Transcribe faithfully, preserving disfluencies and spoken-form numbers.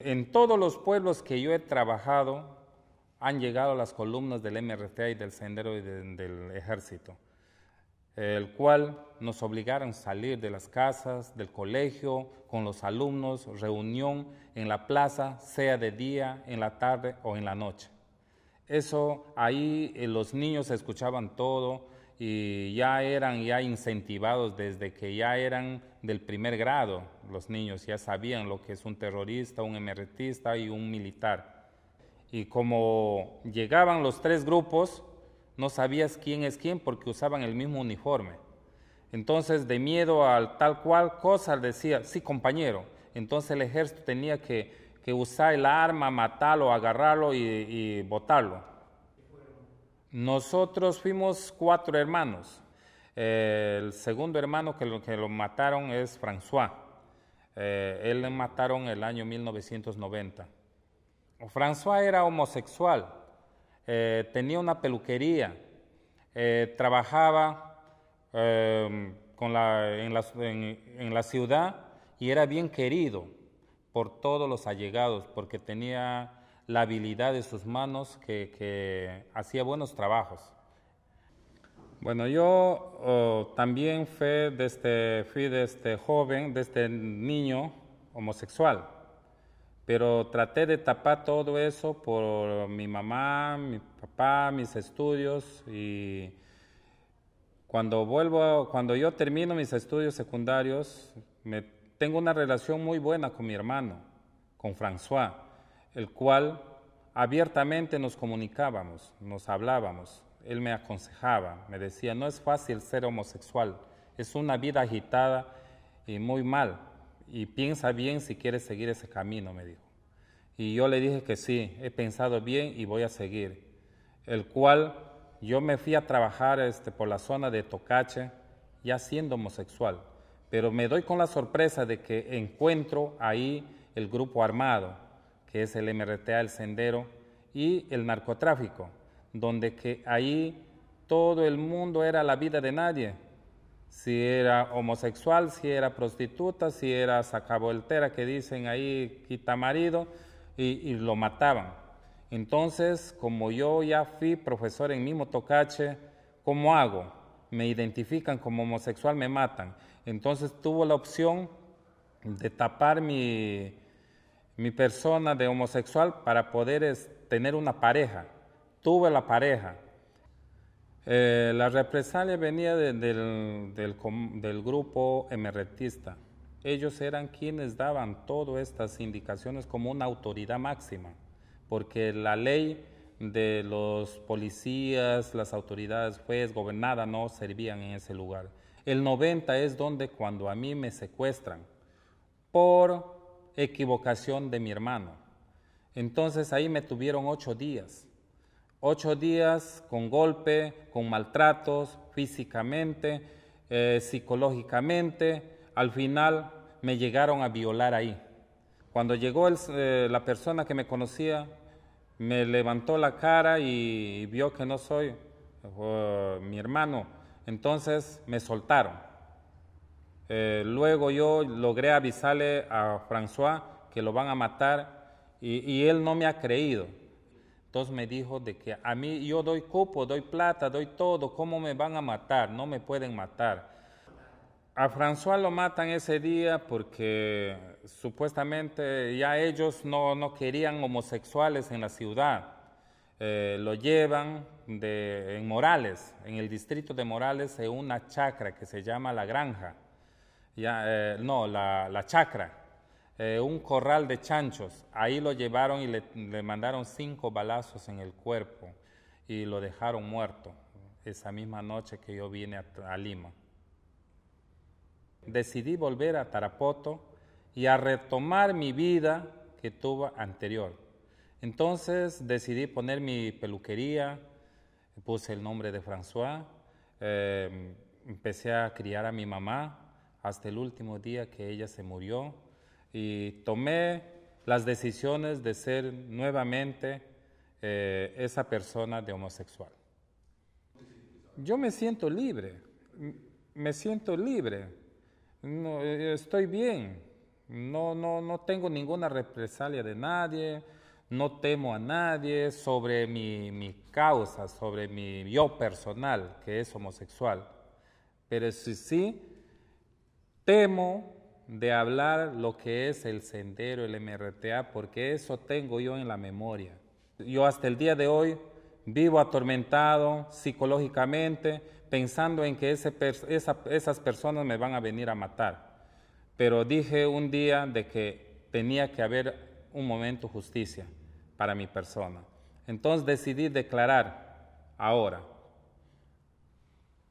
En todos los pueblos que yo he trabajado han llegado las columnas del M R T A y del Sendero y de, del Ejército, el cual nos obligaron a salir de las casas, del colegio, con los alumnos, reunión en la plaza, sea de día, en la tarde o en la noche. Eso ahí eh, los niños escuchaban todo y ya eran ya incentivados desde que ya eran del primer grado. Los niños ya sabían lo que es un terrorista, un emeritista y un militar. Y como llegaban los tres grupos, no sabías quién es quién porque usaban el mismo uniforme. Entonces, de miedo al tal cual cosa, decía, sí, compañero. Entonces el ejército tenía que... que usar el arma, matarlo, agarrarlo y, y botarlo. Nosotros fuimos cuatro hermanos. Eh, el segundo hermano que lo, que lo mataron es François. Eh, él lo mataron el año mil novecientos noventa. François era homosexual, eh, tenía una peluquería, eh, trabajaba eh, con la, en, la, en, en la ciudad y era bien querido por todos los allegados, porque tenía la habilidad de sus manos que, que hacía buenos trabajos. Bueno, yo oh, también fui desde, fui desde joven, desde niño homosexual, pero traté de tapar todo eso por mi mamá, mi papá, mis estudios, y cuando, vuelvo, cuando yo termino mis estudios secundarios, me tengo una relación muy buena con mi hermano, con François, el cual abiertamente nos comunicábamos, nos hablábamos. Él me aconsejaba, me decía, no es fácil ser homosexual, es una vida agitada y muy mal, y piensa bien si quieres seguir ese camino, me dijo. Y yo le dije que sí, he pensado bien y voy a seguir, el cual yo me fui a trabajar este, por la zona de Tocache, ya siendo homosexual. Pero me doy con la sorpresa de que encuentro ahí el grupo armado, que es el M R T A, el Sendero, y el narcotráfico, donde que ahí todo el mundo era la vida de nadie. Si era homosexual, si era prostituta, si era sacavoltera, que dicen ahí, quita marido, y, y lo mataban. Entonces, como yo ya fui profesor en mismo Tocache, ¿cómo hago? Me identifican como homosexual, me matan. Entonces tuve la opción de tapar mi, mi persona de homosexual para poder es, tener una pareja. Tuve la pareja. Eh, la represalia venía de, del, del, del grupo emeretista. Ellos eran quienes daban todas estas indicaciones como una autoridad máxima, porque la ley de los policías, las autoridades, juez, gobernada, no servían en ese lugar. El noventa es donde cuando a mí me secuestran por equivocación de mi hermano. Entonces ahí me tuvieron ocho días. Ocho días con golpe, con maltratos físicamente, eh, psicológicamente. Al final me llegaron a violar ahí. Cuando llegó el, eh, la persona que me conocía, me levantó la cara y vio que no soy uh, mi hermano. Entonces me soltaron. Eh, luego yo logré avisarle a François que lo van a matar y, y él no me ha creído. Entonces me dijo de que a mí yo doy cupo, doy plata, doy todo, ¿cómo me van a matar? No me pueden matar. A François lo matan ese día porque supuestamente ya ellos no, no querían homosexuales en la ciudad. Eh, lo llevan de, en Morales, en el distrito de Morales, en una chacra que se llama La Granja. Ya, eh, no, la, la chacra, eh, un corral de chanchos. Ahí lo llevaron y le, le mandaron cinco balazos en el cuerpo y lo dejaron muerto esa misma noche que yo vine a, a Lima. Decidí volver a Tarapoto y a retomar mi vida que tuve anterior. Entonces decidí poner mi peluquería, puse el nombre de François, eh, empecé a criar a mi mamá hasta el último día que ella se murió y tomé las decisiones de ser nuevamente eh, esa persona de homosexual. Yo me siento libre, me siento libre. No, estoy bien, No, no, no tengo ninguna represalia de nadie, no temo a nadie sobre mi, mi causa, sobre mi yo personal, que es homosexual. Pero sí, sí, temo de hablar lo que es el sendero, el M R T A, porque eso tengo yo en la memoria. Yo hasta el día de hoy vivo atormentado psicológicamente, pensando en que ese, esa, esas personas me van a venir a matar. Pero dije un día de que tenía que haber un momento justicia para mi persona. Entonces decidí declarar ahora.